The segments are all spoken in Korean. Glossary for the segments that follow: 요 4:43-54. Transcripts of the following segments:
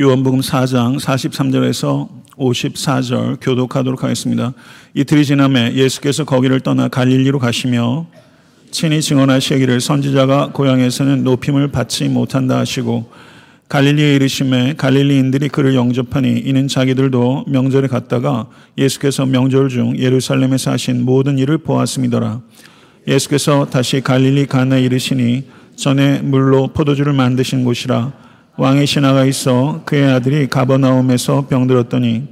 요한복음 4장 43절에서 54절 교독하도록 하겠습니다. 이틀이 지나매 예수께서 거기를 떠나 갈릴리로 가시며 친히 증언하시기를 선지자가 고향에서는 높임을 받지 못한다 하시고 갈릴리에 이르심에 갈릴리인들이 그를 영접하니 이는 자기들도 명절에 갔다가 예수께서 명절 중 예루살렘에서 하신 모든 일을 보았음이더라. 예수께서 다시 갈릴리 가나에 이르시니 전에 물로 포도주를 만드신 곳이라. 왕의 신하가 있어 그의 아들이 가버나움에서 병들었더니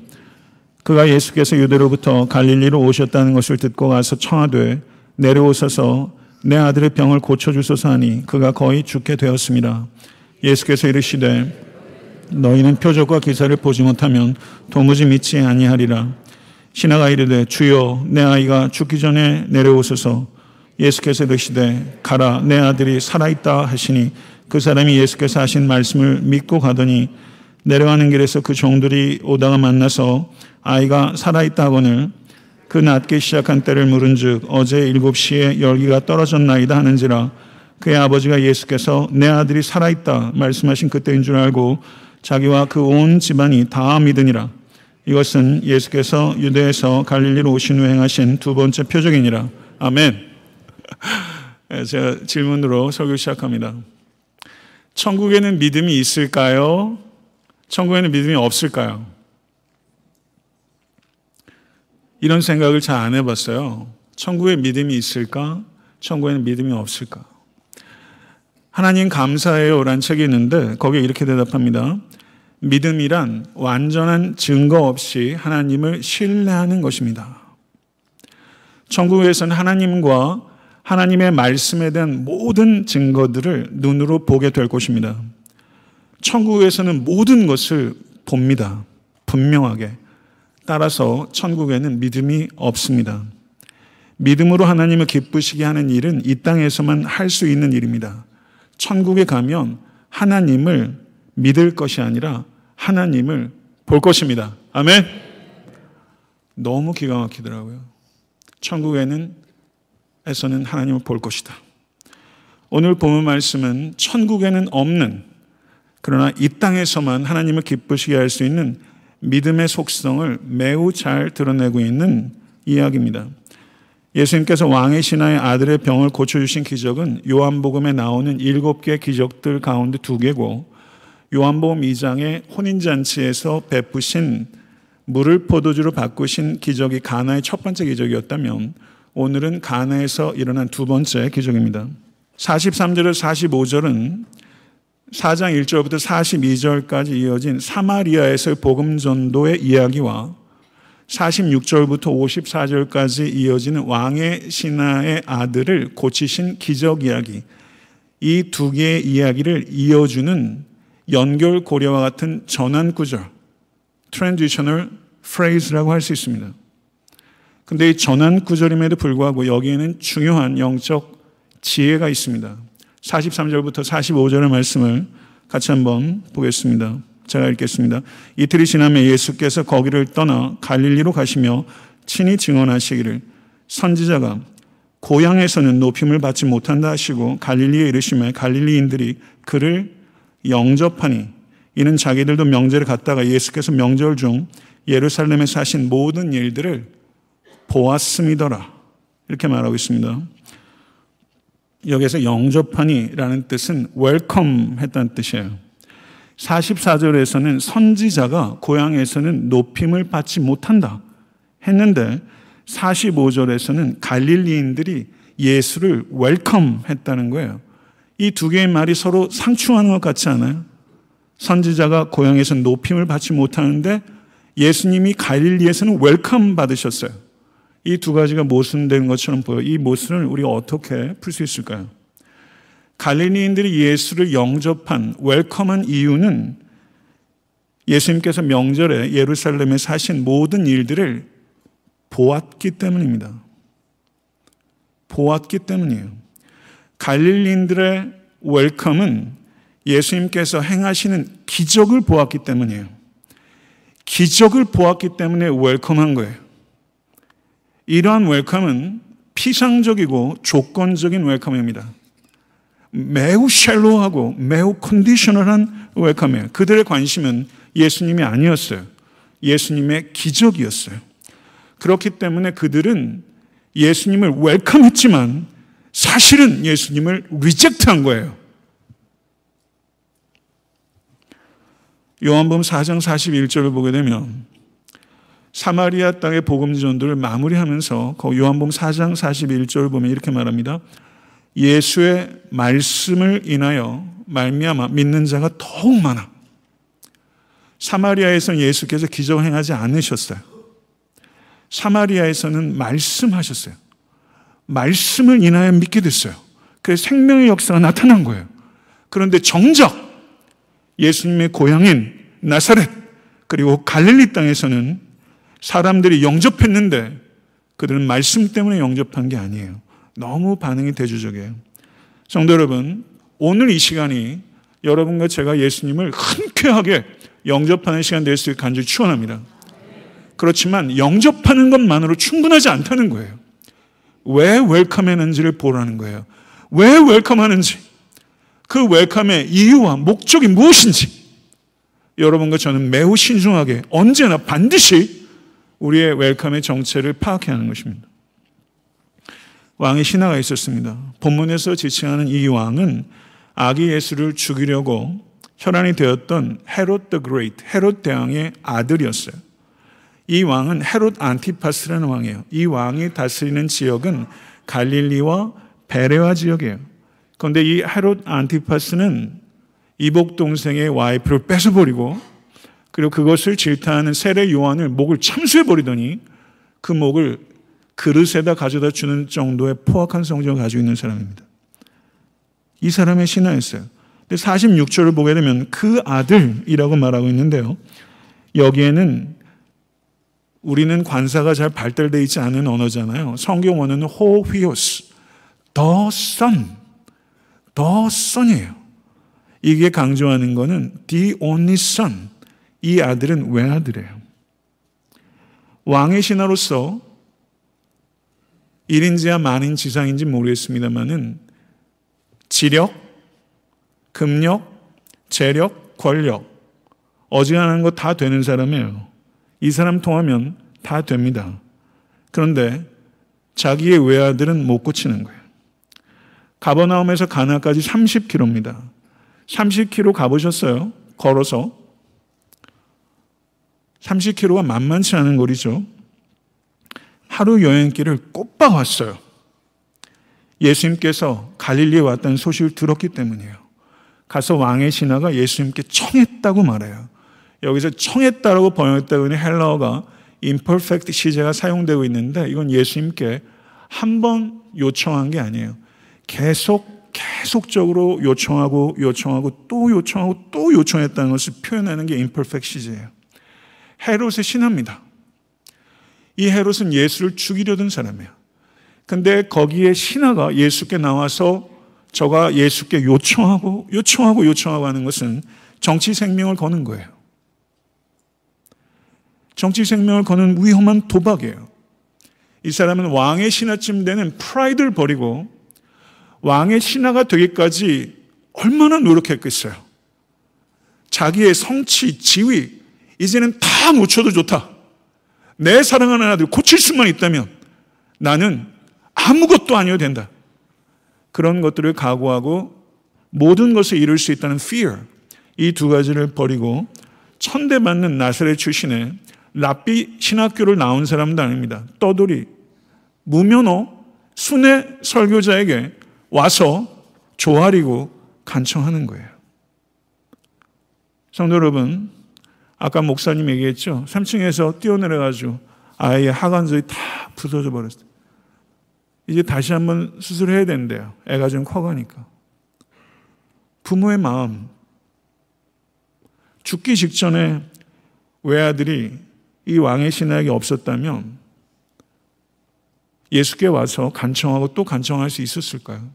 그가 예수께서 유대로부터 갈릴리로 오셨다는 것을 듣고 가서 청하되 내려오소서 내 아들의 병을 고쳐주소서 하니 그가 거의 죽게 되었습니다. 예수께서 이르시되 너희는 표적과 기사를 보지 못하면 도무지 믿지 아니하리라. 신하가 이르되 주여 내 아이가 죽기 전에 내려오소서. 예수께서 이르시되 가라 내 아들이 살아있다 하시니 그 사람이 예수께서 하신 말씀을 믿고 가더니 내려가는 길에서 그 종들이 오다가 만나서 아이가 살아있다 하거늘 그 낮게 시작한 때를 물은 즉 어제 7시에 열기가 떨어졌나이다 하는지라. 그의 아버지가 예수께서 내 아들이 살아있다 말씀하신 그때인 줄 알고 자기와 그 온 집안이 다 믿으니라. 이것은 예수께서 유대에서 갈릴리로 오신 후 행하신 두 번째 표적이니라. 아멘. 제가 질문으로 설교 시작합니다. 천국에는 믿음이 있을까요? 천국에는 믿음이 없을까요? 이런 생각을 잘 안 해봤어요. 천국에 믿음이 있을까? 천국에는 믿음이 없을까? 하나님 감사해요 라는 책이 있는데 거기에 이렇게 대답합니다. 믿음이란 완전한 증거 없이 하나님을 신뢰하는 것입니다. 천국에서는 하나님과 하나님의 말씀에 대한 모든 증거들을 눈으로 보게 될 것입니다. 천국에서는 모든 것을 봅니다. 분명하게. 따라서 천국에는 믿음이 없습니다. 믿음으로 하나님을 기쁘시게 하는 일은 이 땅에서만 할 수 있는 일입니다. 천국에 가면 하나님을 믿을 것이 아니라 하나님을 볼 것입니다. 아멘. 너무 기가 막히더라고요. 천국에서는 하나님을 볼 것이다. 오늘 보는 말씀은 천국에는 없는 그러나 이 땅에서만 하나님을 기쁘시게 할 수 있는 믿음의 속성을 매우 잘 드러내고 있는 이야기입니다. 예수님께서 왕의 신하의 아들의 병을 고쳐주신 기적은 요한복음에 나오는 7개의 기적들 가운데 2개고 요한복음 2장의 혼인잔치에서 베푸신 물을 포도주로 바꾸신 기적이 가나의 첫 번째 기적이었다면 오늘은 가나에서 일어난 두 번째 기적입니다. 43절에서 45절은 4장 1절부터 42절까지 이어진 사마리아에서의 복음전도의 이야기와 46절부터 54절까지 이어지는 왕의 신하의 아들을 고치신 기적 이야기, 이 두 개의 이야기를 이어주는 연결고리와 같은 전환구절, Transitional Phrase라고 할 수 있습니다. 근데 이 전환구절임에도 불구하고 여기에는 중요한 영적 지혜가 있습니다. 43절부터 45절의 말씀을 같이 한번 보겠습니다. 제가 읽겠습니다. 이틀이 지나매 예수께서 거기를 떠나 갈릴리로 가시며 친히 증언하시기를 선지자가 고향에서는 높임을 받지 못한다 하시고 갈릴리에 이르시며 갈릴리인들이 그를 영접하니 이는 자기들도 명절에 갔다가 예수께서 명절 중 예루살렘에서 하신 모든 일들을 보았음이더라. 이렇게 말하고 있습니다. 여기에서 영접하니라는 뜻은 웰컴 했다는 뜻이에요. 44절에서는 선지자가 고향에서는 높임을 받지 못한다 했는데 45절에서는 갈릴리인들이 예수를 웰컴 했다는 거예요. 이 두 개의 말이 서로 상충하는 것 같지 않아요? 선지자가 고향에서 높임을 받지 못하는데 예수님이 갈릴리에서는 웰컴 받으셨어요. 이 두 가지가 모순되는 것처럼 보여요. 이 모순을 우리가 어떻게 풀 수 있을까요? 갈릴리인들이 예수를 영접한, 웰컴한 이유는 예수님께서 명절에 예루살렘에서 하신 모든 일들을 보았기 때문입니다. 보았기 때문이에요. 갈릴리인들의 웰컴은 예수님께서 행하시는 기적을 보았기 때문이에요. 기적을 보았기 때문에 웰컴한 거예요. 이러한 웰컴은 피상적이고 조건적인 웰컴입니다. 매우 샬로우하고 매우 컨디셔널한 웰컴이에요. 그들의 관심은 예수님이 아니었어요. 예수님의 기적이었어요. 그렇기 때문에 그들은 예수님을 웰컴했지만 사실은 예수님을 리젝트한 거예요. 요한복음 4장 41절을 보게 되면 사마리아 땅의 복음 전도를 마무리하면서 요한복음 4장 41절을 보면 이렇게 말합니다. 예수의 말씀을 인하여 말미암아 믿는 자가 더욱 많아. 사마리아에서는 예수께서 기적을 행하지 않으셨어요. 사마리아에서는 말씀하셨어요. 말씀을 인하여 믿게 됐어요. 그래서 생명의 역사가 나타난 거예요. 그런데 정작 예수님의 고향인 나사렛 그리고 갈릴리 땅에서는 사람들이 영접했는데 그들은 말씀 때문에 영접한 게 아니에요. 너무 반응이 대조적이에요. 성도 여러분, 오늘 이 시간이 여러분과 제가 예수님을 흔쾌하게 영접하는 시간 될 수 있게 간절히 축원합니다. 그렇지만 영접하는 것만으로 충분하지 않다는 거예요. 왜 웰컴했는지를 보라는 거예요. 왜 웰컴하는지, 그 웰컴의 이유와 목적이 무엇인지 여러분과 저는 매우 신중하게 언제나 반드시 우리의 웰컴의 정체를 파악해야 하는 것입니다. 왕의 신하가 있었습니다. 본문에서 지칭하는 이 왕은 아기 예수를 죽이려고 혈안이 되었던 헤롯 더 그레이트, 헤롯 대왕의 아들이었어요. 이 왕은 헤롯 안티파스라는 왕이에요. 이 왕이 다스리는 지역은 갈릴리와 베레아 지역이에요. 그런데 이 헤롯 안티파스는 이복 동생의 와이프를 뺏어버리고 그리고 그것을 질타하는 세례 요한을 목을 참수해버리더니 그 목을 그릇에다 가져다 주는 정도의 포악한 성정을 가지고 있는 사람입니다. 이 사람의 신하였어요. 근데 46절을 보게 되면 그 아들이라고 말하고 있는데요. 여기에는 우리는 관사가 잘 발달되어 있지 않은 언어잖아요. 성경 원어는 호휘오스, the son, the son이에요. 이게 강조하는 거는 the only son, 이 아들은 외아들이에요. 왕의 신하로서 1인지야 만인 지상인지 모르겠습니다만은 지력, 금력, 재력, 권력 어지간한 거 다 되는 사람이에요. 이 사람 통하면 다 됩니다. 그런데 자기의 외아들은 못 고치는 거예요. 가버나움에서 가나까지 30km입니다. 30km 가보셨어요? 걸어서. 30km가 만만치 않은 거리죠. 하루 여행길을 꼬박 왔어요. 예수님께서 갈릴리에 왔다는 소식을 들었기 때문이에요. 가서 왕의 신하가 예수님께 청했다고 말해요. 여기서 청했다라고 번역했다고 하는 헬라어가 imperfect 시제가 사용되고 있는데 이건 예수님께 한 번 요청한 게 아니에요. 계속적으로 요청하고 또 요청하고 또 요청했다는 것을 표현하는 게 imperfect 시제예요. 헤롯의 신하입니다. 이 헤롯은 예수를 죽이려던 사람이에요. 근데 거기에 신하가 예수께 나와서 저가 예수께 요청하고 하는 것은 정치 생명을 거는 거예요. 정치 생명을 거는 위험한 도박이에요. 이 사람은 왕의 신하쯤 되는 프라이드를 버리고 왕의 신하가 되기까지 얼마나 노력했겠어요. 자기의 성취, 지위, 이제는 다 묻혀도 좋다. 내 사랑하는 아들 고칠 수만 있다면 나는 아무것도 아니어도 된다. 그런 것들을 각오하고 모든 것을 이룰 수 있다는 fear, 이 두 가지를 버리고 천대받는 나사렛 출신의 랍비 신학교를 나온 사람도 아닙니다. 떠돌이, 무면허, 순회 설교자에게 와서 조아리고 간청하는 거예요. 성도 여러분, 아까 목사님 얘기했죠? 3층에서 뛰어내려가지고 아이의 하관절이 다 부서져 버렸어요. 이제 다시 한번 수술해야 된대요. 애가 좀 커가니까. 부모의 마음. 죽기 직전에 외아들이 이 왕의 신하에게 없었다면 예수께 와서 간청하고 또 간청할 수 있었을까요?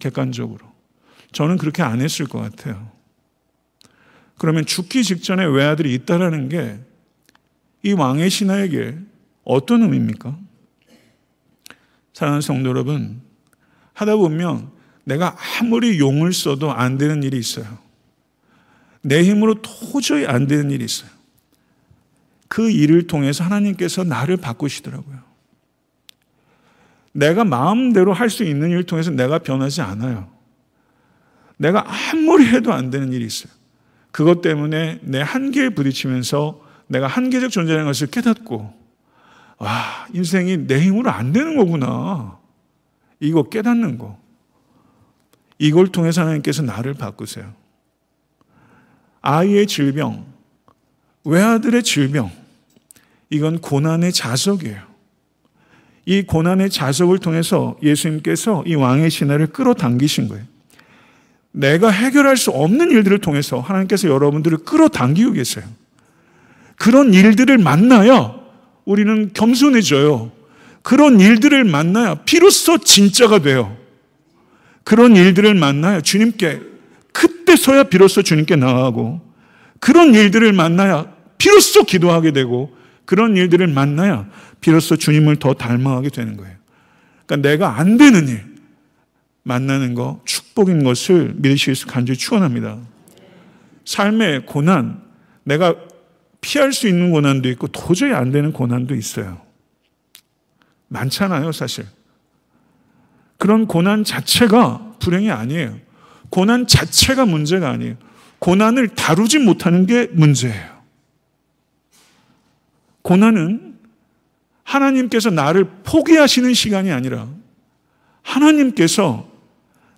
객관적으로. 저는 그렇게 안 했을 것 같아요. 그러면 죽기 직전에 외아들이 있다라는 게 이 왕의 신하에게 어떤 의미입니까? 사랑하는 성도 여러분, 하다 보면 내가 아무리 용을 써도 안 되는 일이 있어요. 내 힘으로 도저히 안 되는 일이 있어요. 그 일을 통해서 하나님께서 나를 바꾸시더라고요. 내가 마음대로 할 수 있는 일을 통해서 내가 변하지 않아요. 내가 아무리 해도 안 되는 일이 있어요. 그것 때문에 내 한계에 부딪히면서 내가 한계적 존재라는 것을 깨닫고, 와, 인생이 내 힘으로 안 되는 거구나. 이거 깨닫는 거. 이걸 통해서 하나님께서 나를 바꾸세요. 아이의 질병, 외아들의 질병, 이건 고난의 자석이에요. 이 고난의 자석을 통해서 예수님께서 이 왕의 신하를 끌어당기신 거예요. 내가 해결할 수 없는 일들을 통해서 하나님께서 여러분들을 끌어당기고 계세요. 그런 일들을 만나야 우리는 겸손해져요. 그런 일들을 만나야 비로소 진짜가 돼요. 그런 일들을 만나야 주님께, 그때서야 비로소 주님께 나아가고, 그런 일들을 만나야 비로소 기도하게 되고, 그런 일들을 만나야 비로소 주님을 더 닮아가게 되는 거예요. 그러니까 내가 안 되는 일 만나는 거 축복인 것을 믿으실 수 간절히 축원합니다. 삶의 고난, 내가 피할 수 있는 고난도 있고 도저히 안 되는 고난도 있어요. 많잖아요, 사실. 그런 고난 자체가 불행이 아니에요. 고난 자체가 문제가 아니에요. 고난을 다루지 못하는 게 문제예요. 고난은 하나님께서 나를 포기하시는 시간이 아니라 하나님께서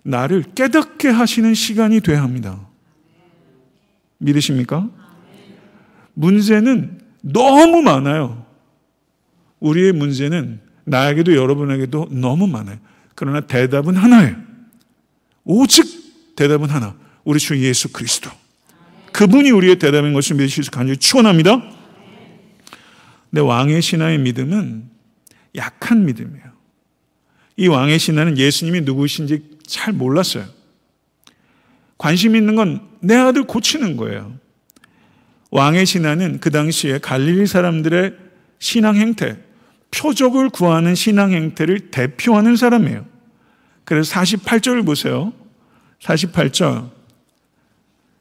나를 깨닫게 하시는 시간이 돼야 합니다. 믿으십니까? 문제는 너무 많아요. 우리의 문제는 나에게도 여러분에게도 너무 많아요. 그러나 대답은 하나예요. 오직 대답은 하나. 우리 주 예수 그리스도. 그분이 우리의 대답인 것을 믿으실 수 간절히 축원합니다. 근데 왕의 신하의 믿음은 약한 믿음이에요. 이 왕의 신하는 예수님이 누구신지 잘 몰랐어요. 관심 있는 건 내 아들 고치는 거예요. 왕의 신하는 그 당시에 갈릴리 사람들의 신앙 행태, 표적을 구하는 신앙 행태를 대표하는 사람이에요. 그래서 48절을 보세요. 48절.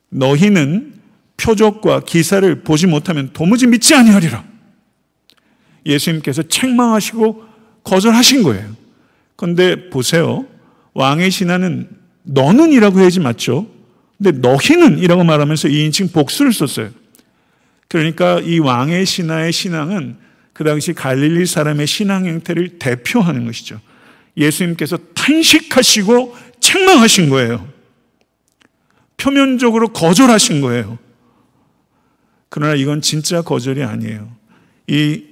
너희는 표적과 기사를 보지 못하면 도무지 믿지 아니하리라. 예수님께서 책망하시고 거절하신 거예요. 그런데 보세요. 왕의 신하는 너는이라고 해야지 맞죠? 근데 너희는이라고 말하면서 2인칭 복수를 썼어요. 그러니까 이 왕의 신하의 신앙은 그 당시 갈릴리 사람의 신앙 행태를 대표하는 것이죠. 예수님께서 탄식하시고 책망하신 거예요. 표면적으로 거절하신 거예요. 그러나 이건 진짜 거절이 아니에요. 이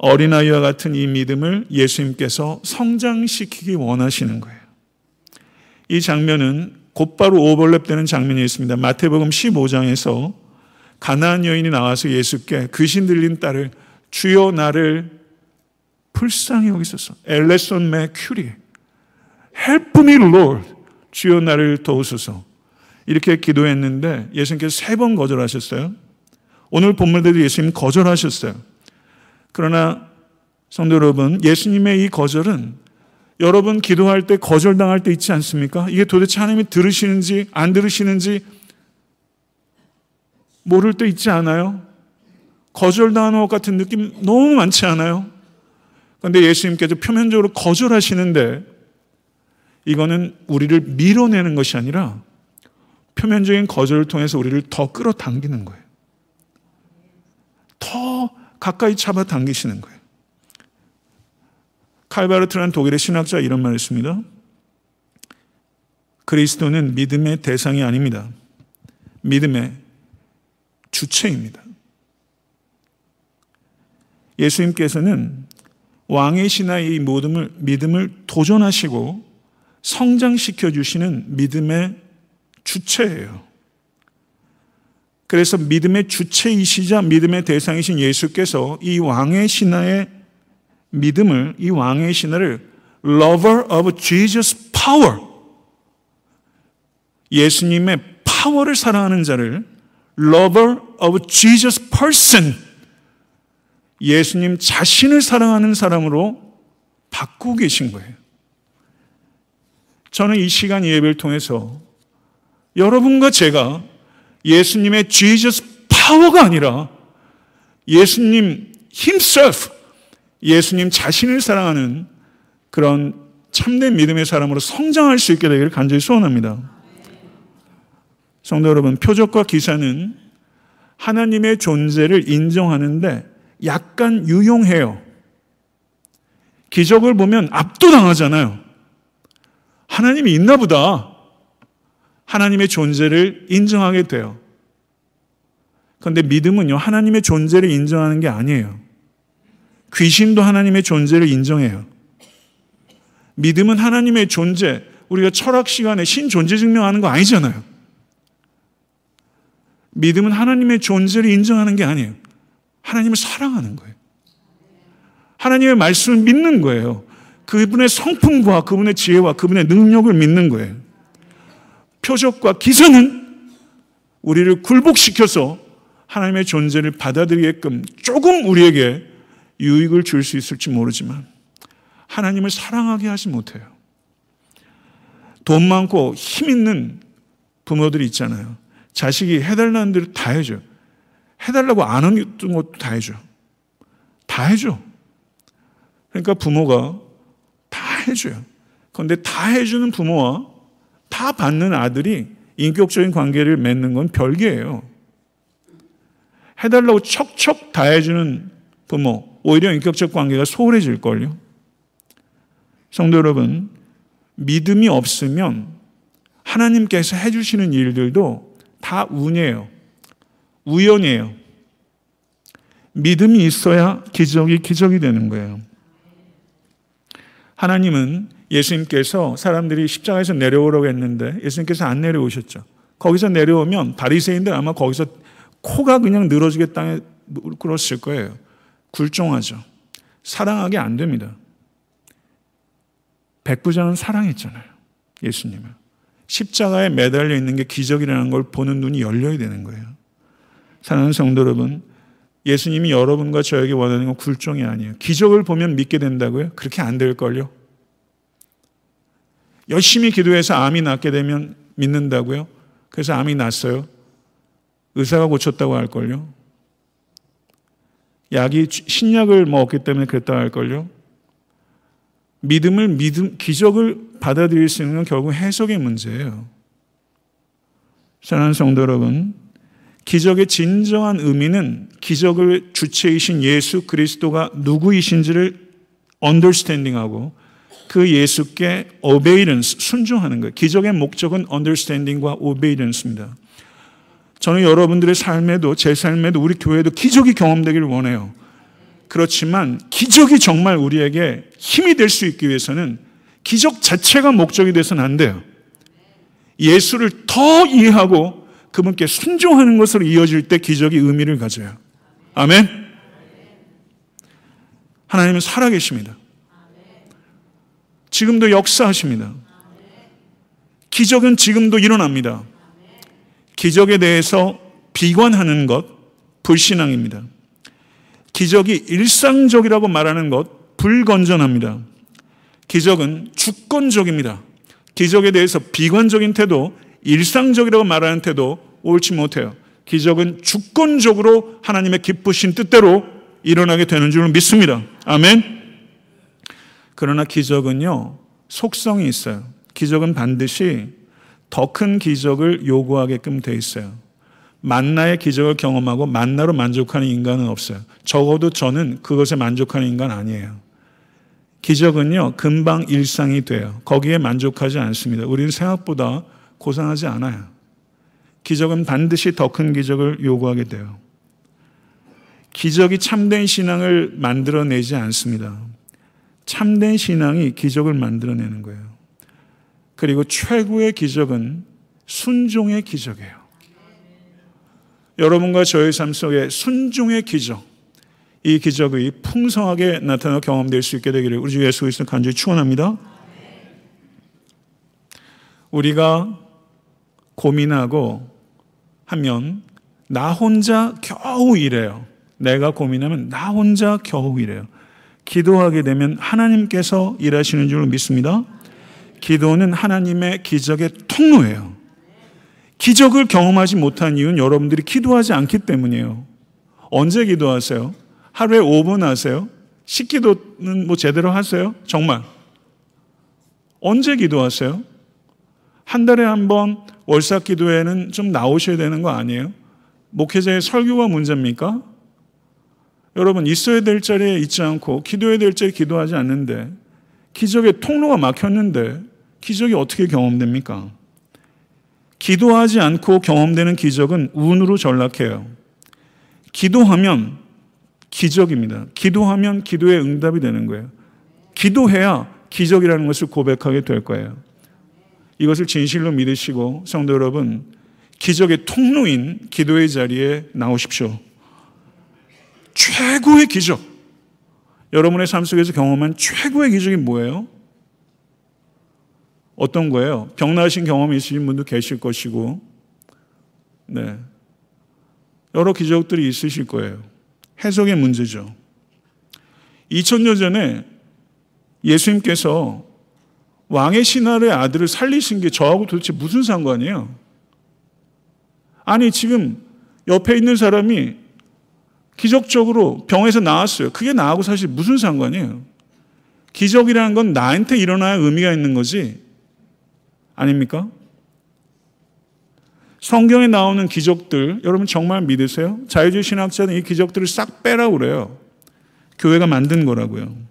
어린아이와 같은 이 믿음을 예수님께서 성장시키기 원하시는 거예요. 이 장면은 곧바로 오버랩되는 장면이 있습니다. 마태복음 15장에서 가나안 여인이 나와서 예수께 귀신 들린 딸을 주여 나를 불쌍히 여기소서. 엘레손 메 큐리. Help me, Lord. 주여 나를 도우소서. 이렇게 기도했는데 예수님께서 3번 거절하셨어요. 오늘 본문에도 예수님 거절하셨어요. 그러나 성도 여러분, 예수님의 이 거절은 여러분 기도할 때 거절당할 때 있지 않습니까? 이게 도대체 하나님이 들으시는지 안 들으시는지 모를 때 있지 않아요? 거절당하는 것 같은 느낌 너무 많지 않아요? 그런데 예수님께서 표면적으로 거절하시는데 이거는 우리를 밀어내는 것이 아니라 표면적인 거절을 통해서 우리를 더 끌어당기는 거예요. 더 가까이 잡아당기시는 거예요. 칼바르트라는 독일의 신학자가 이런 말을 했습니다. 그리스도는 믿음의 대상이 아닙니다. 믿음의 주체입니다. 예수님께서는 왕의 신하의 이 모든 믿음을 도전하시고 성장시켜 주시는 믿음의 주체예요. 그래서 믿음의 주체이시자 믿음의 대상이신 예수께서 이 왕의 신하의 믿음을, 이 왕의 신하를 lover of Jesus power, 예수님의 파워를 사랑하는 자를 lover of Jesus person, 예수님 자신을 사랑하는 사람으로 바꾸고 계신 거예요. 저는 이 시간 예배를 통해서 여러분과 제가 예수님의 Jesus power가 아니라 예수님 himself, 예수님 자신을 사랑하는 그런 참된 믿음의 사람으로 성장할 수 있게 되기를 간절히 소원합니다. 성도 여러분, 표적과 기사는 하나님의 존재를 인정하는데 약간 유용해요. 기적을 보면 압도당하잖아요. 하나님이 있나 보다. 하나님의 존재를 인정하게 돼요. 그런데 믿음은요, 하나님의 존재를 인정하는 게 아니에요. 귀신도 하나님의 존재를 인정해요. 믿음은 하나님의 존재, 우리가 철학 시간에 신존재 증명하는 거 아니잖아요. 믿음은 하나님의 존재를 인정하는 게 아니에요. 하나님을 사랑하는 거예요. 하나님의 말씀을 믿는 거예요. 그분의 성품과 그분의 지혜와 그분의 능력을 믿는 거예요. 표적과 기사는 우리를 굴복시켜서 하나님의 존재를 받아들이게끔 조금 우리에게 유익을 줄 수 있을지 모르지만 하나님을 사랑하게 하지 못해요. 돈 많고 힘 있는 부모들이 있잖아요. 자식이 해달라는 대로 다 해줘요. 해달라고 안 했던 것도 다 해줘요. 다 해줘. 그러니까 부모가 다 해줘요. 그런데 다 해주는 부모와 다 받는 아들이 인격적인 관계를 맺는 건 별개예요. 해달라고 척척 다 해주는 부모, 오히려 인격적 관계가 소홀해질걸요. 성도 여러분, 믿음이 없으면 하나님께서 해주시는 일들도 다 운이에요. 우연이에요. 믿음이 있어야 기적이 되는 거예요. 하나님은 예수님께서 사람들이 십자가에서 내려오라고 했는데 예수님께서 안 내려오셨죠. 거기서 내려오면 바리새인들 아마 거기서 코가 그냥 늘어지게 땅에 물었을 거예요. 굴종하죠. 사랑하게 안 됩니다. 백부장은 사랑했잖아요. 예수님을. 십자가에 매달려 있는 게 기적이라는 걸 보는 눈이 열려야 되는 거예요. 사랑하는 성도 여러분, 예수님이 여러분과 저에게 원하는 건 굴종이 아니에요. 기적을 보면 믿게 된다고요? 그렇게 안 될걸요? 열심히 기도해서 암이 낫게 되면 믿는다고요? 그래서 암이 났어요? 의사가 고쳤다고 할걸요? 약이 신약을 먹었기 때문에 그랬다고 할걸요? 기적을 받아들일 수 있는 건 결국 해석의 문제예요. 사랑하는 성도 여러분, 기적의 진정한 의미는 기적을 주체이신 예수 그리스도가 누구이신지를 언더스탠딩하고 그 예수께 오베이런스, 순종하는 거예요. 기적의 목적은 언더스탠딩과 오베이런스입니다. 저는 여러분들의 삶에도, 제 삶에도, 우리 교회에도 기적이 경험되기를 원해요. 그렇지만 기적이 정말 우리에게 힘이 될 수 있기 위해서는 기적 자체가 목적이 돼서는 안 돼요. 예수를 더 이해하고 그분께 순종하는 것으로 이어질 때 기적이 의미를 가져요. 아멘. 하나님은 살아계십니다. 지금도 역사하십니다. 기적은 지금도 일어납니다. 기적에 대해서 비관하는 것 불신앙입니다. 기적이 일상적이라고 말하는 것 불건전합니다. 기적은 주권적입니다. 기적에 대해서 비관적인 태도, 일상적이라고 말하는 태도 옳지 못해요. 기적은 주권적으로 하나님의 기쁘신 뜻대로 일어나게 되는 줄 믿습니다. 아멘. 그러나 기적은요, 속성이 있어요. 기적은 반드시 더 큰 기적을 요구하게끔 돼 있어요. 만나의 기적을 경험하고 만나로 만족하는 인간은 없어요. 적어도 저는 그것에 만족하는 인간 아니에요. 기적은요, 금방 일상이 돼요. 거기에 만족하지 않습니다. 우리는 생각보다 고상하지 않아요. 기적은 반드시 더 큰 기적을 요구하게 돼요. 기적이 참된 신앙을 만들어내지 않습니다. 참된 신앙이 기적을 만들어내는 거예요. 그리고 최고의 기적은 순종의 기적이에요. 여러분과 저의 삶 속에 순종의 기적, 이 기적이 풍성하게 나타나 경험될 수 있게 되기를 우리 주 예수 그리스도 간절히 축원합니다. 우리가 고민하고 하면 나 혼자 겨우 이래요. 내가 고민하면 나 혼자 겨우 이래요. 기도하게 되면 하나님께서 일하시는 줄 믿습니다. 기도는 하나님의 기적의 통로예요. 기적을 경험하지 못한 이유는 여러분들이 기도하지 않기 때문이에요. 언제 기도하세요? 하루에 5분 하세요? 식기도는 뭐 제대로 하세요? 정말. 언제 기도하세요? 한 달에 한 번 월삭 기도회는 좀 나오셔야 되는 거 아니에요? 목회자의 설교가 문제입니까? 여러분, 있어야 될 자리에 있지 않고 기도해야 될 자리에 기도하지 않는데, 기적의 통로가 막혔는데 기적이 어떻게 경험됩니까? 기도하지 않고 경험되는 기적은 운으로 전락해요. 기도하면 기적입니다. 기도하면 기도의 응답이 되는 거예요. 기도해야 기적이라는 것을 고백하게 될 거예요. 이것을 진실로 믿으시고, 성도 여러분, 기적의 통로인 기도의 자리에 나오십시오. 최고의 기적, 여러분의 삶 속에서 경험한 최고의 기적이 뭐예요? 어떤 거예요? 병나으신 경험이 있으신 분도 계실 것이고, 네, 여러 기적들이 있으실 거예요. 해석의 문제죠. 2000년 전에 예수님께서 왕의 신하의 아들을 살리신 게 저하고 도대체 무슨 상관이에요? 아니, 지금 옆에 있는 사람이 기적적으로 병에서 나았어요. 그게 나하고 사실 무슨 상관이에요? 기적이라는 건 나한테 일어나야 의미가 있는 거지, 아닙니까? 성경에 나오는 기적들, 여러분 정말 믿으세요? 자유주의 신학자는 이 기적들을 싹 빼라고 그래요. 교회가 만든 거라고요.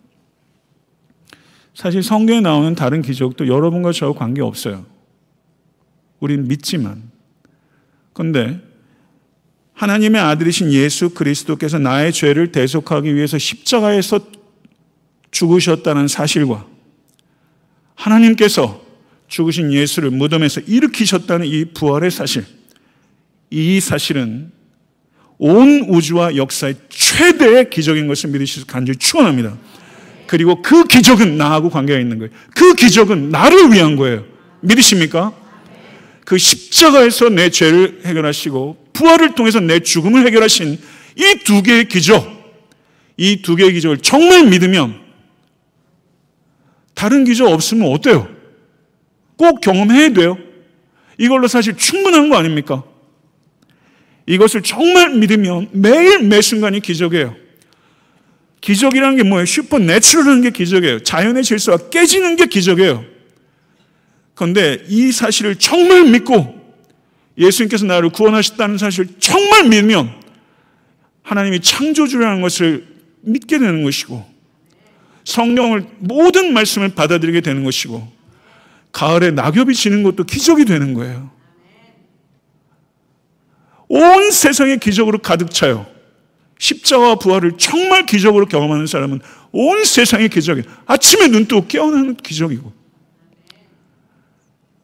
사실 성경에 나오는 다른 기적도 여러분과 저와 관계없어요. 우린 믿지만. 그런데 하나님의 아들이신 예수 그리스도께서 나의 죄를 대속하기 위해서 십자가에서 죽으셨다는 사실과, 하나님께서 죽으신 예수를 무덤에서 일으키셨다는 이 부활의 사실, 이 사실은 온 우주와 역사의 최대의 기적인 것을 믿으시길 간절히 축원합니다. 그리고 그 기적은 나하고 관계가 있는 거예요. 그 기적은 나를 위한 거예요. 믿으십니까? 그 십자가에서 내 죄를 해결하시고 부활을 통해서 내 죽음을 해결하신 이 두 개의 기적, 이 두 개의 기적을 정말 믿으면 다른 기적 없으면 어때요? 꼭 경험해야 돼요. 이걸로 사실 충분한 거 아닙니까? 이것을 정말 믿으면 매일 매 순간이 기적이에요. 기적이라는 게 뭐예요? 슈퍼내추럴한 게 기적이에요. 자연의 질서가 깨지는 게 기적이에요. 그런데 이 사실을 정말 믿고, 예수님께서 나를 구원하셨다는 사실을 정말 믿으면 하나님이 창조주라는 것을 믿게 되는 것이고, 성경을 모든 말씀을 받아들이게 되는 것이고, 가을에 낙엽이 지는 것도 기적이 되는 거예요. 온 세상에 기적으로 가득 차요. 십자가와 부활을 정말 기적으로 경험하는 사람은 온 세상의 기적이에요. 아침에 눈 뜨고 깨어나는 기적이고,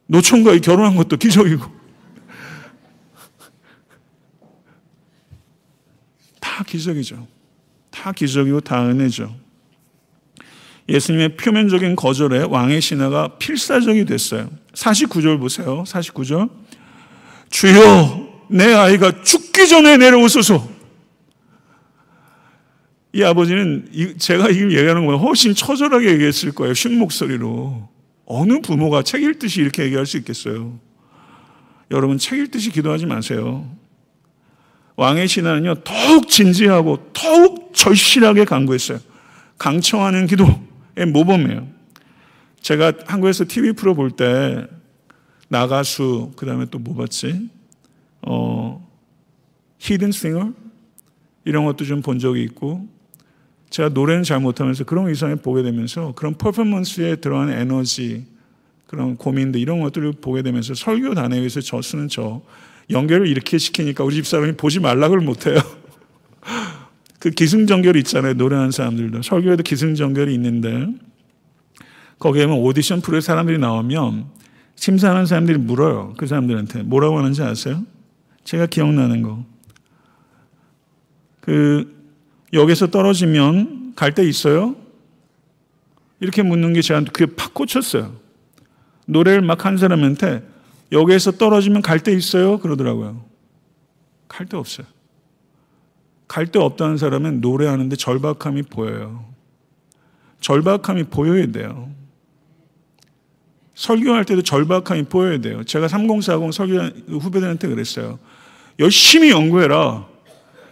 노총각이 결혼한 것도 기적이고, 다 기적이죠. 다 기적이고 다 은혜죠. 예수님의 표면적인 거절에 왕의 신하가 필사적이 됐어요. 49절 보세요. 49절. 주여, 내 아이가 죽기 전에 내려오소서. 이 아버지는, 제가 지금 얘기하는 것보다 훨씬 처절하게 얘기했을 거예요. 쉰 목소리로. 어느 부모가 책 읽듯이 이렇게 얘기할 수 있겠어요? 여러분, 책 읽듯이 기도하지 마세요. 왕의 신하는요, 더욱 진지하고 더욱 절실하게 간구했어요. 강청하는 기도의 모범이에요. 제가 한국에서 TV 프로 볼 때 나가수, 그 다음에 또 뭐 봤지? 히든싱어? 이런 것도 좀 본 적이 있고, 제가 노래는 잘 못하면서 그런 이상을 보게 되면서 그런 퍼포먼스에 들어가는 에너지, 그런 고민들, 이런 것들을 보게 되면서 설교 단회에서 저 쓰는 저 연결을 이렇게 시키니까 우리 집사람이 보지 말라고 못해요. 그 기승전결이 있잖아요. 노래하는 사람들도. 설교에도 기승전결이 있는데, 거기에 보면 오디션 프로에 사람들이 나오면 심사하는 사람들이 물어요. 그 사람들한테 뭐라고 하는지 아세요? 제가 기억나는 거. 여기서 떨어지면 갈 데 있어요? 이렇게 묻는 게 저한테 그게 팍 꽂혔어요. 노래를 막 한 사람한테 여기에서 떨어지면 갈 데 있어요? 그러더라고요. 갈 데 없어요. 갈 데 없다는 사람은 노래하는데 절박함이 보여요. 절박함이 보여야 돼요. 설교할 때도 절박함이 보여야 돼요. 제가 3040 설교 후배들한테 그랬어요. 열심히 연구해라.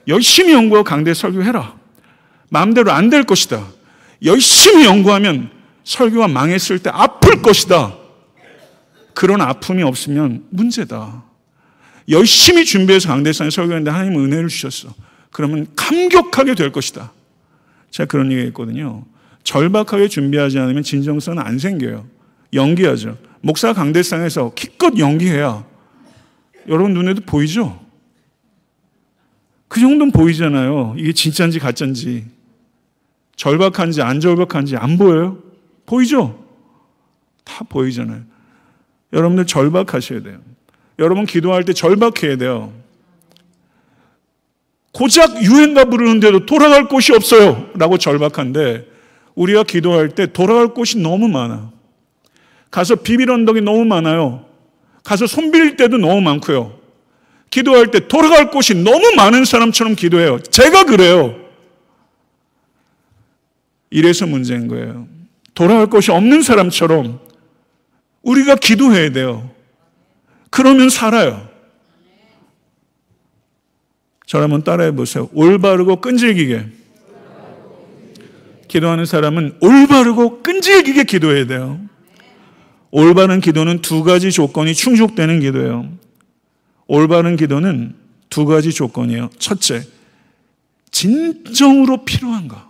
열심히 연구하고 강대 설교해라. 마음대로 안 될 것이다. 열심히 연구하면 설교가 망했을 때 아플 것이다. 그런 아픔이 없으면 문제다. 열심히 준비해서 강대상에 설교했는데 하나님은 은혜를 주셨어. 그러면 감격하게 될 것이다. 제가 그런 얘기했거든요. 절박하게 준비하지 않으면 진정성은 안 생겨요. 연기하죠. 목사 강대상에서 기껏 연기해야 여러분 눈에도 보이죠? 그 정도는 보이잖아요. 이게 진짜인지 가짜인지, 절박한지 안 절박한지 안 보여요? 보이죠? 다 보이잖아요. 여러분들 절박하셔야 돼요. 여러분 기도할 때 절박해야 돼요. 고작 유행가 부르는데도 돌아갈 곳이 없어요 라고 절박한데, 우리가 기도할 때 돌아갈 곳이 너무 많아. 가서 비빌 언덕이 너무 많아요. 가서 손 빌릴 때도 너무 많고요. 기도할 때 돌아갈 곳이 너무 많은 사람처럼 기도해요. 제가 그래요. 이래서 문제인 거예요. 돌아갈 곳이 없는 사람처럼 우리가 기도해야 돼요. 그러면 살아요. 저를 한번 따라해 보세요. 올바르고 끈질기게. 기도하는 사람은 올바르고 끈질기게 기도해야 돼요. 올바른 기도는 두 가지 조건이 충족되는 기도예요. 올바른 기도는 두 가지 조건이에요. 첫째, 진정으로 필요한가?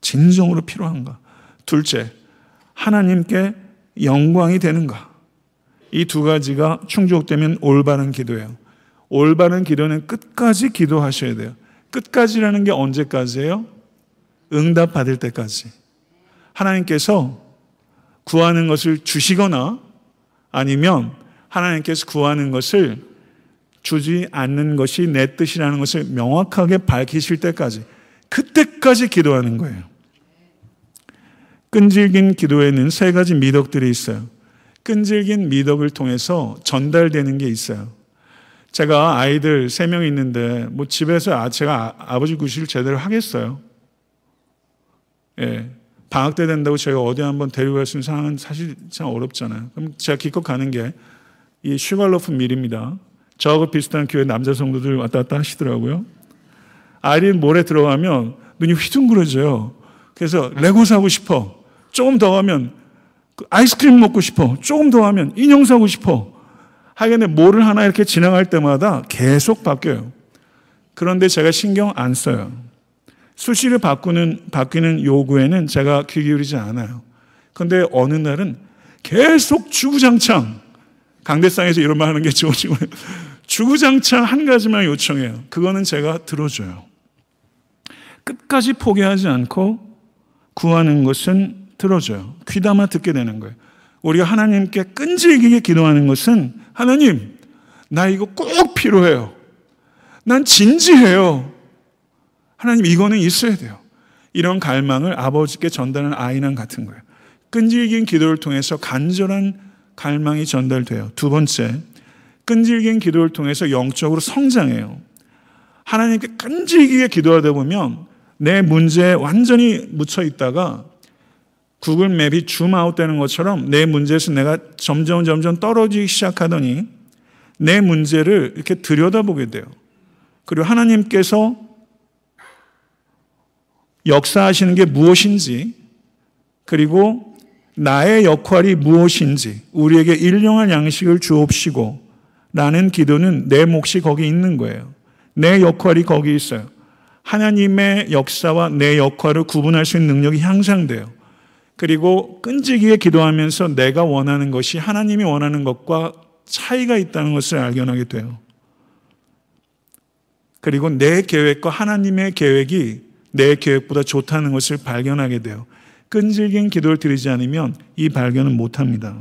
진정으로 필요한가? 둘째, 하나님께 영광이 되는가? 이 두 가지가 충족되면 올바른 기도예요. 올바른 기도는 끝까지 기도하셔야 돼요. 끝까지라는 게 언제까지예요? 응답 받을 때까지. 하나님께서 구하는 것을 주시거나 아니면 하나님께서 구하는 것을 주지 않는 것이 내 뜻이라는 것을 명확하게 밝히실 때까지, 그때까지 기도하는 거예요. 끈질긴 기도에는 세 가지 미덕들이 있어요. 끈질긴 미덕을 통해서 전달되는 게 있어요. 제가 아이들 3명 있는데 뭐 집에서 제가 아버지 구실 제대로 하겠어요? 예, 방학 때 된다고 제가 어디 한번 데리고 갈 수 있는 상황은 사실 참 어렵잖아요. 그럼 제가 기껏 가는 게 이 슈갈로프 밀입니다. 저하고 비슷한 교회 남자 성도들 왔다 갔다 하시더라고요. 아이들이 모래 들어가면 눈이 휘둥그러져요. 그래서 레고 사고 싶어. 조금 더 가면 아이스크림 먹고 싶어. 조금 더 가면 인형 사고 싶어. 하여간에 뭐를 하나 이렇게 지나갈 때마다 계속 바뀌어요. 그런데 제가 신경 안 써요. 수시로 바뀌는 요구에는 제가 귀 기울이지 않아요. 그런데 어느 날은 계속 주구장창, 강대상에서 이런 말 하는 게 좋지만 주구장창 한 가지만 요청해요. 그거는 제가 들어줘요. 끝까지 포기하지 않고 구하는 것은 들어줘요. 귀담아 듣게 되는 거예요. 우리가 하나님께 끈질기게 기도하는 것은, 하나님 나 이거 꼭 필요해요. 난 진지해요. 하나님 이거는 있어야 돼요. 이런 갈망을 아버지께 전달하는 아이랑 같은 거예요. 끈질긴 기도를 통해서 간절한 갈망이 전달돼요. 두 번째, 끈질긴 기도를 통해서 영적으로 성장해요. 하나님께 끈질기게 기도하다 보면 내 문제에 완전히 묻혀 있다가 구글 맵이 줌아웃 되는 것처럼 내 문제에서 내가 점점 떨어지기 시작하더니 내 문제를 이렇게 들여다보게 돼요. 그리고 하나님께서 역사하시는 게 무엇인지, 그리고 나의 역할이 무엇인지, 우리에게 일용할 양식을 주옵시고 라는 기도는 내 몫이 거기 있는 거예요. 내 역할이 거기 있어요. 하나님의 역사와 내 역할을 구분할 수 있는 능력이 향상돼요. 그리고 끈질기게 기도하면서 내가 원하는 것이 하나님이 원하는 것과 차이가 있다는 것을 발견하게 돼요. 그리고 내 계획과 하나님의 계획이 내 계획보다 좋다는 것을 발견하게 돼요. 끈질긴 기도를 드리지 않으면 이 발견은 못합니다.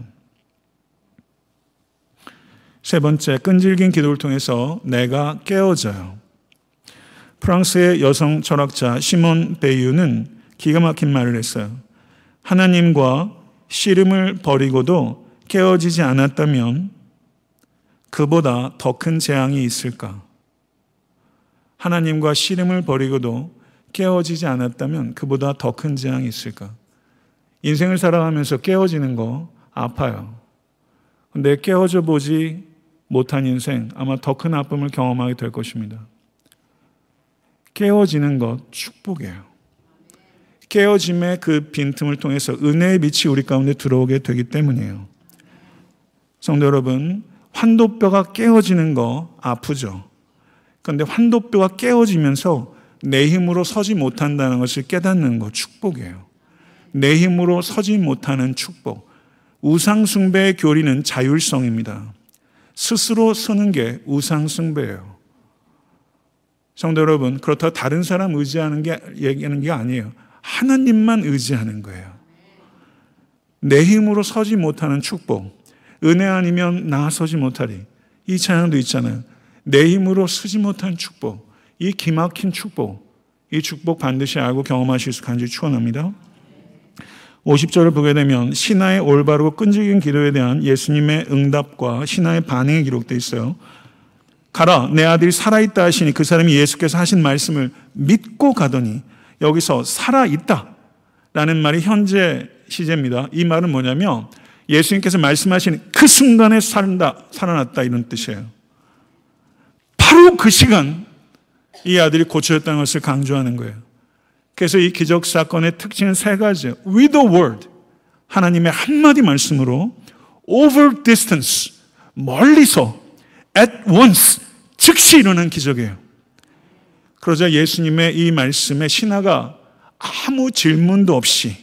세 번째, 끈질긴 기도를 통해서 내가 깨어져요. 프랑스의 여성 철학자 시몬 베이유는 기가 막힌 말을 했어요. 하나님과 씨름을 벌이고도 깨어지지 않았다면 그보다 더 큰 재앙이 있을까? 하나님과 씨름을 벌이고도 깨어지지 않았다면 그보다 더 큰 재앙이 있을까? 인생을 살아가면서 깨어지는 거 아파요. 근데 깨어져 보지 못한 인생, 아마 더 큰 아픔을 경험하게 될 것입니다. 깨어지는 것 축복이에요. 깨어짐의 그 빈틈을 통해서 은혜의 빛이 우리 가운데 들어오게 되기 때문이에요. 성도 여러분, 환도뼈가 깨어지는 거 아프죠. 그런데 환도뼈가 깨어지면서 내 힘으로 서지 못한다는 것을 깨닫는 거 축복이에요. 내 힘으로 서지 못하는 축복. 우상숭배의 교리는 자율성입니다. 스스로 서는 게 우상숭배예요. 성도 여러분, 그렇다고 다른 사람 의지하는 게 얘기하는 게 아니에요. 하나님만 의지하는 거예요. 내 힘으로 서지 못하는 축복. 은혜 아니면 나서지 못하리. 이 찬양도 있잖아요. 내 힘으로 쓰지 못한 축복. 이 기막힌 축복. 이 축복 반드시 알고 경험하실 수 간절히 축원합니다. 50절을 보게 되면 신하의 올바르고 끈질긴 기도에 대한 예수님의 응답과 신하의 반응이 기록되어 있어요. 가라, 내 아들이 살아있다 하시니 그 사람이 예수께서 하신 말씀을 믿고 가더니, 여기서 살아있다 라는 말이 현재 시제입니다. 이 말은 뭐냐면 예수님께서 말씀하신 그 순간에 살아났다 이런 뜻이에요. 바로 그 시간 이 아들이 고쳐졌다는 것을 강조하는 거예요. 그래서 이 기적사건의 특징은 세 가지예요. With the word, 하나님의 한마디 말씀으로, over distance, 멀리서, at once, 즉시 일어난 기적이에요. 그러자 예수님의 이 말씀에 신하가 아무 질문도 없이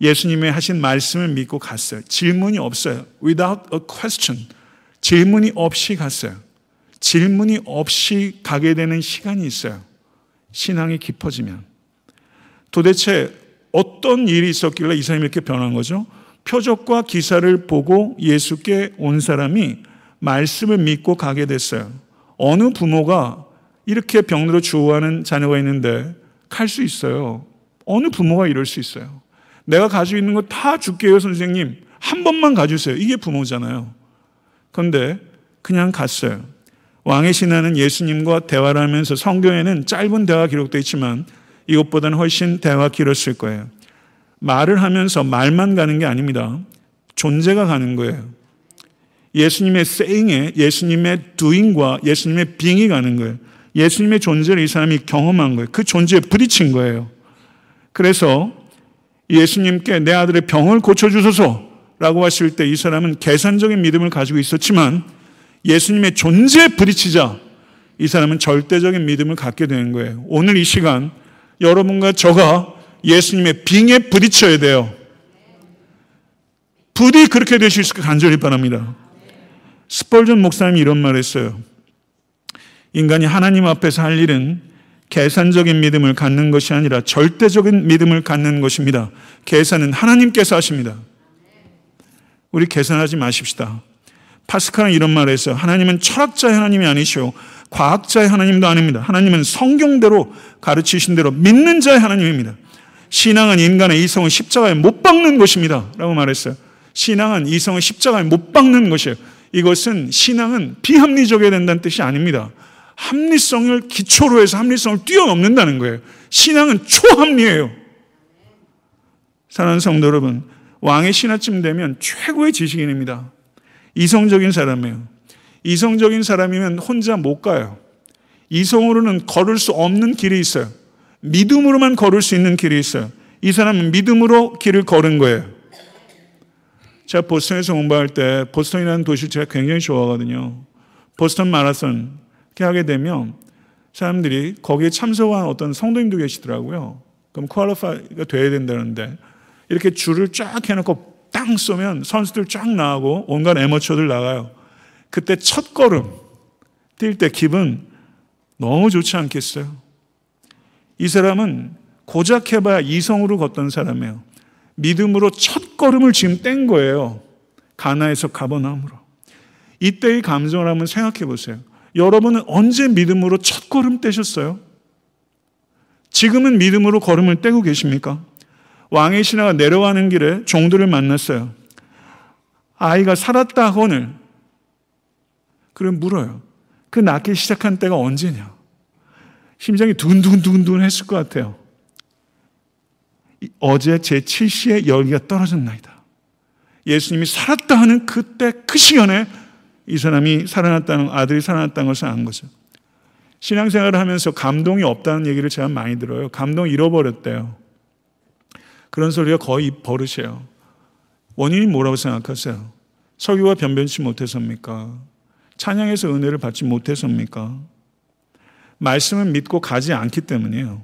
예수님의 하신 말씀을 믿고 갔어요. 질문이 없어요. Without a question, 질문이 없이 갔어요. 질문이 없이 가게 되는 시간이 있어요. 신앙이 깊어지면. 도대체 어떤 일이 있었길래 이 사람이 이렇게 변한 거죠? 표적과 기사를 보고 예수께 온 사람이 말씀을 믿고 가게 됐어요. 어느 부모가 이렇게 병으로 주호하는 자녀가 있는데 갈 수 있어요? 어느 부모가 이럴 수 있어요? 내가 가지고 있는 거 다 줄게요, 선생님. 한 번만 가주세요. 이게 부모잖아요. 그런데 그냥 갔어요. 왕의 신하는 예수님과 대화를 하면서, 성경에는 짧은 대화가 기록되어 있지만 이것보다는 훨씬 대화가 길었을 거예요. 말을 하면서 말만 가는 게 아닙니다. 존재가 가는 거예요. 예수님의 saying에 예수님의 doing과 예수님의 being이 가는 거예요. 예수님의 존재를 이 사람이 경험한 거예요. 그 존재에 부딪힌 거예요. 그래서 예수님께 내 아들의 병을 고쳐주소서라고 하실 때 이 사람은 계산적인 믿음을 가지고 있었지만 예수님의 존재에 부딪히자 이 사람은 절대적인 믿음을 갖게 되는 거예요. 오늘 이 시간 여러분과 저가 예수님의 빙에 부딪혀야 돼요. 부디 그렇게 되실 수 있게 간절히 바랍니다. 스펄전 목사님이 이런 말을 했어요. 인간이 하나님 앞에서 할 일은 계산적인 믿음을 갖는 것이 아니라 절대적인 믿음을 갖는 것입니다. 계산은 하나님께서 하십니다. 우리 계산하지 마십시다. 파스칼은 이런 말을 했어요. 하나님은 철학자의 하나님이 아니시오. 과학자의 하나님도 아닙니다. 하나님은 성경대로 가르치신 대로 믿는 자의 하나님입니다. 신앙은 인간의 이성을 십자가에 못 박는 것입니다. 라고 말했어요. 신앙은 이성을 십자가에 못 박는 것이에요. 이것은 신앙은 비합리적이어야 된다는 뜻이 아닙니다. 합리성을 기초로 해서 합리성을 뛰어넘는다는 거예요. 신앙은 초합리예요. 사랑하는 성도 여러분, 왕의 신하쯤 되면 최고의 지식인입니다. 이성적인 사람이에요. 이성적인 사람이면 혼자 못 가요. 이성으로는 걸을 수 없는 길이 있어요. 믿음으로만 걸을 수 있는 길이 있어요. 이 사람은 믿음으로 길을 걸은 거예요. 제가 보스턴에서 공부할 때, 보스턴이라는 도시를 제가 굉장히 좋아하거든요. 보스턴 마라톤 이렇게 하게 되면 사람들이 거기에 참석한 어떤 성도님도 계시더라고요. 그럼 퀄리파이가 돼야 된다는데 이렇게 줄을 쫙 해놓고 땅 쏘면 선수들 쫙 나가고 온갖 애머처들 나가요. 그때 첫 걸음 뛸 때 기분 너무 좋지 않겠어요? 이 사람은 고작 해봐야 이성으로 걷던 사람이에요. 믿음으로 첫 걸음을 지금 뗀 거예요. 가나에서 가버나움으로. 이때의 감정을 한번 생각해 보세요. 여러분은 언제 믿음으로 첫 걸음 떼셨어요? 지금은 믿음으로 걸음을 떼고 계십니까? 왕의 신하가 내려가는 길에 종들을 만났어요. 아이가 살았다 하거늘. 그럼 물어요. 그 낳기 시작한 때가 언제냐? 심장이 두근두근 했을 것 같아요. 어제 제 7시에 열기가 떨어졌나이다. 예수님이 살았다 하는 그때 그 시간에 이 사람이 살아났다는, 아들이 살아났다는 것을 안 거죠. 신앙생활을 하면서 감동이 없다는 얘기를 제가 많이 들어요. 감동 잃어버렸대요. 그런 소리가 거의 버릇이에요. 원인이 뭐라고 생각하세요? 설교가 변변치 못해서입니까? 찬양에서 은혜를 받지 못해서입니까? 말씀을 믿고 가지 않기 때문이에요.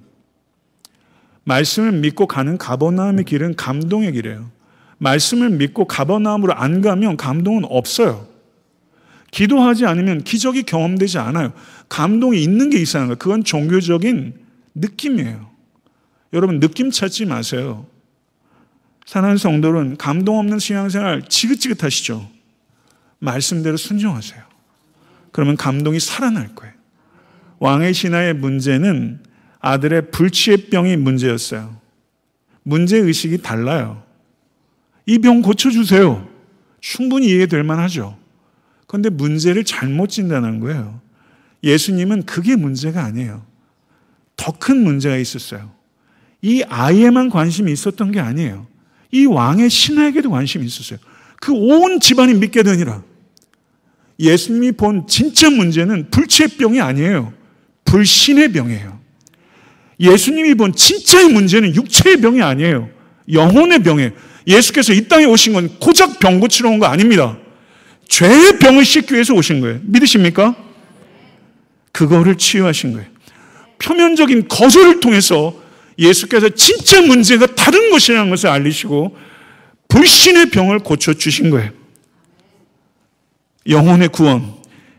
말씀을 믿고 가는 가버나움의 길은 감동의 길이에요. 말씀을 믿고 가버나움으로 안 가면 감동은 없어요. 기도하지 않으면 기적이 경험되지 않아요. 감동이 있는 게 이상한 거예요. 그건 종교적인 느낌이에요. 여러분, 느낌 찾지 마세요. 사는 성도는 감동 없는 신앙생활 지긋지긋하시죠? 말씀대로 순종하세요. 그러면 감동이 살아날 거예요. 왕의 신하의 문제는 아들의 불치의 병이 문제였어요. 문제의식이 달라요. 이 병 고쳐주세요. 충분히 이해될 만하죠. 그런데 문제를 잘못 진단한 거예요. 예수님은 그게 문제가 아니에요. 더 큰 문제가 있었어요. 이 아이에만 관심이 있었던 게 아니에요. 이 왕의 신하에게도 관심이 있었어요. 그 온 집안이 믿게 되니라. 예수님이 본 진짜 문제는 불치의 병이 아니에요. 불신의 병이에요. 예수님이 본 진짜의 문제는 육체의 병이 아니에요. 영혼의 병이에요. 예수께서 이 땅에 오신 건 고작 병 고치러 온 거 아닙니다. 죄의 병을 씻기 위해서 오신 거예요. 믿으십니까? 그거를 치유하신 거예요. 표면적인 거절을 통해서 예수께서 진짜 문제가 다른 것이라는 것을 알리시고 불신의 병을 고쳐주신 거예요. 영혼의 구원,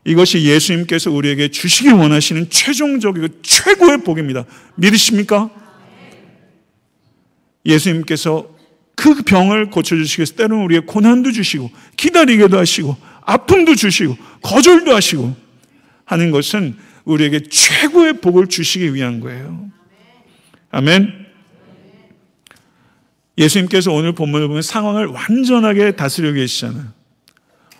이것이 예수님께서 우리에게 주시길 원하시는 최종적이고 최고의 복입니다. 믿으십니까? 예수님께서 그 병을 고쳐주시기 위해서 때로는 우리의 고난도 주시고 기다리게도 하시고 아픔도 주시고 거절도 하시고 하는 것은 우리에게 최고의 복을 주시기 위한 거예요. 아멘. 예수님께서 오늘 본문을 보면 상황을 완전하게 다스리고 계시잖아요.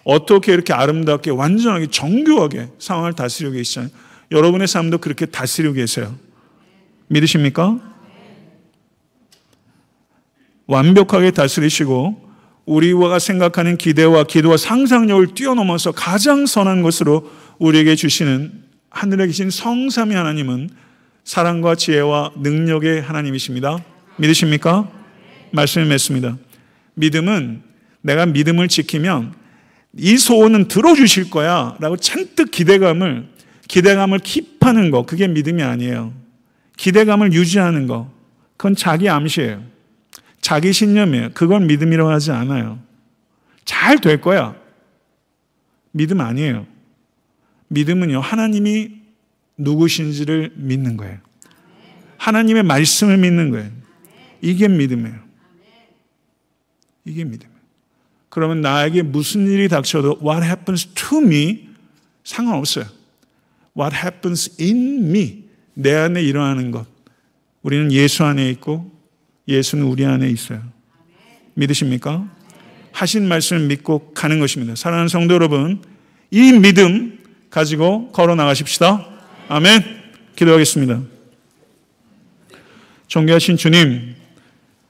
어떻게 이렇게 아름답게 완전하게 정교하게 상황을 다스리고 계시잖아요. 여러분의 삶도 그렇게 다스리고 계세요. 믿으십니까? 완벽하게 다스리시고 우리가 생각하는 기대와 기도와 상상력을 뛰어넘어서 가장 선한 것으로 우리에게 주시는 하늘에 계신 성삼위 하나님은 사랑과 지혜와 능력의 하나님이십니다. 믿으십니까? 말씀을 맺습니다. 믿음은 내가 믿음을 지키면 이 소원은 들어주실 거야 라고 잔뜩 기대감을 킵하는 거, 그게 믿음이 아니에요. 기대감을 유지하는 거, 그건 자기 암시예요. 자기 신념이에요. 그건 믿음이라고 하지 않아요. 잘 될 거야, 믿음 아니에요. 믿음은요, 하나님이 누구신지를 믿는 거예요. 하나님의 말씀을 믿는 거예요. 이게 믿음이에요. 이게 믿음이에요. 그러면 나에게 무슨 일이 닥쳐도 what happens to me 상관없어요. what happens in me, 내 안에 일어나는 것, 우리는 예수 안에 있고 예수는 우리 안에 있어요. 믿으십니까? 하신 말씀을 믿고 가는 것입니다. 사랑하는 성도 여러분, 이 믿음 가지고 걸어 나가십시다. 아멘. 기도하겠습니다. 존귀하신 주님,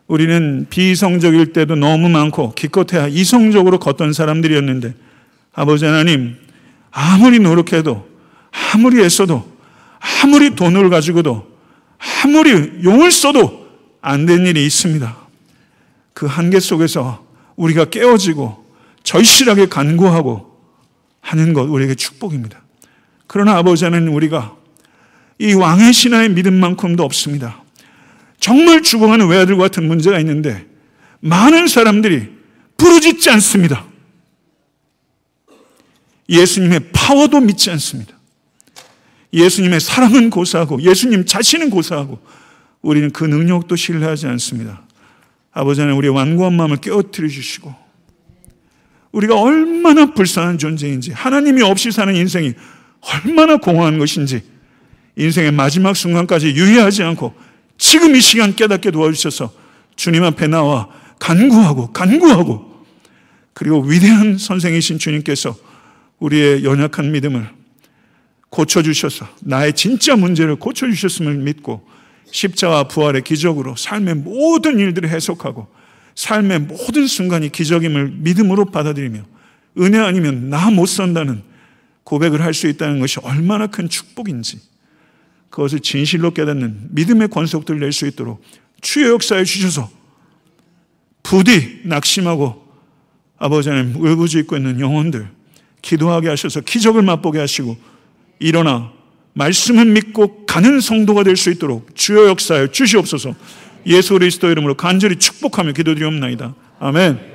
우리는 비이성적일 때도 너무 많고 기껏해야 이성적으로 걷던 사람들이었는데, 아버지 하나님, 아무리 노력해도, 아무리 애써도, 아무리 돈을 가지고도, 아무리 용을 써도 안 된 일이 있습니다. 그 한계 속에서 우리가 깨어지고 절실하게 간구하고 하는 것, 우리에게 축복입니다. 그러나 아버지 하나님, 우리가 이 왕의 신하의 믿음만큼도 없습니다. 정말 죽어가는 외아들과 같은 문제가 있는데 많은 사람들이 부르짖지 않습니다. 예수님의 파워도 믿지 않습니다. 예수님의 사랑은 고사하고 예수님 자신은 고사하고 우리는 그 능력도 신뢰하지 않습니다. 아버지 하나님, 우리의 완고한 마음을 깨어뜨려 주시고 우리가 얼마나 불쌍한 존재인지, 하나님이 없이 사는 인생이 얼마나 공허한 것인지, 인생의 마지막 순간까지 유의하지 않고 지금 이 시간 깨닫게 도와주셔서 주님 앞에 나와 간구하고, 그리고 위대한 선생이신 주님께서 우리의 연약한 믿음을 고쳐주셔서 나의 진짜 문제를 고쳐주셨음을 믿고 십자와 부활의 기적으로 삶의 모든 일들을 해석하고 삶의 모든 순간이 기적임을 믿음으로 받아들이며 은혜 아니면 나 못 산다는 고백을 할 수 있다는 것이 얼마나 큰 축복인지 그것을 진실로 깨닫는 믿음의 권속들을 낼 수 있도록 주의 역사에 주셔서 부디 낙심하고 아버지 하나님 울부짖고 있는 영혼들 기도하게 하셔서 기적을 맛보게 하시고 일어나 말씀을 믿고 가는 성도가 될 수 있도록 주의 역사에 주시옵소서. 예수 그리스도 이름으로 간절히 축복하며 기도드리옵나이다. 아멘.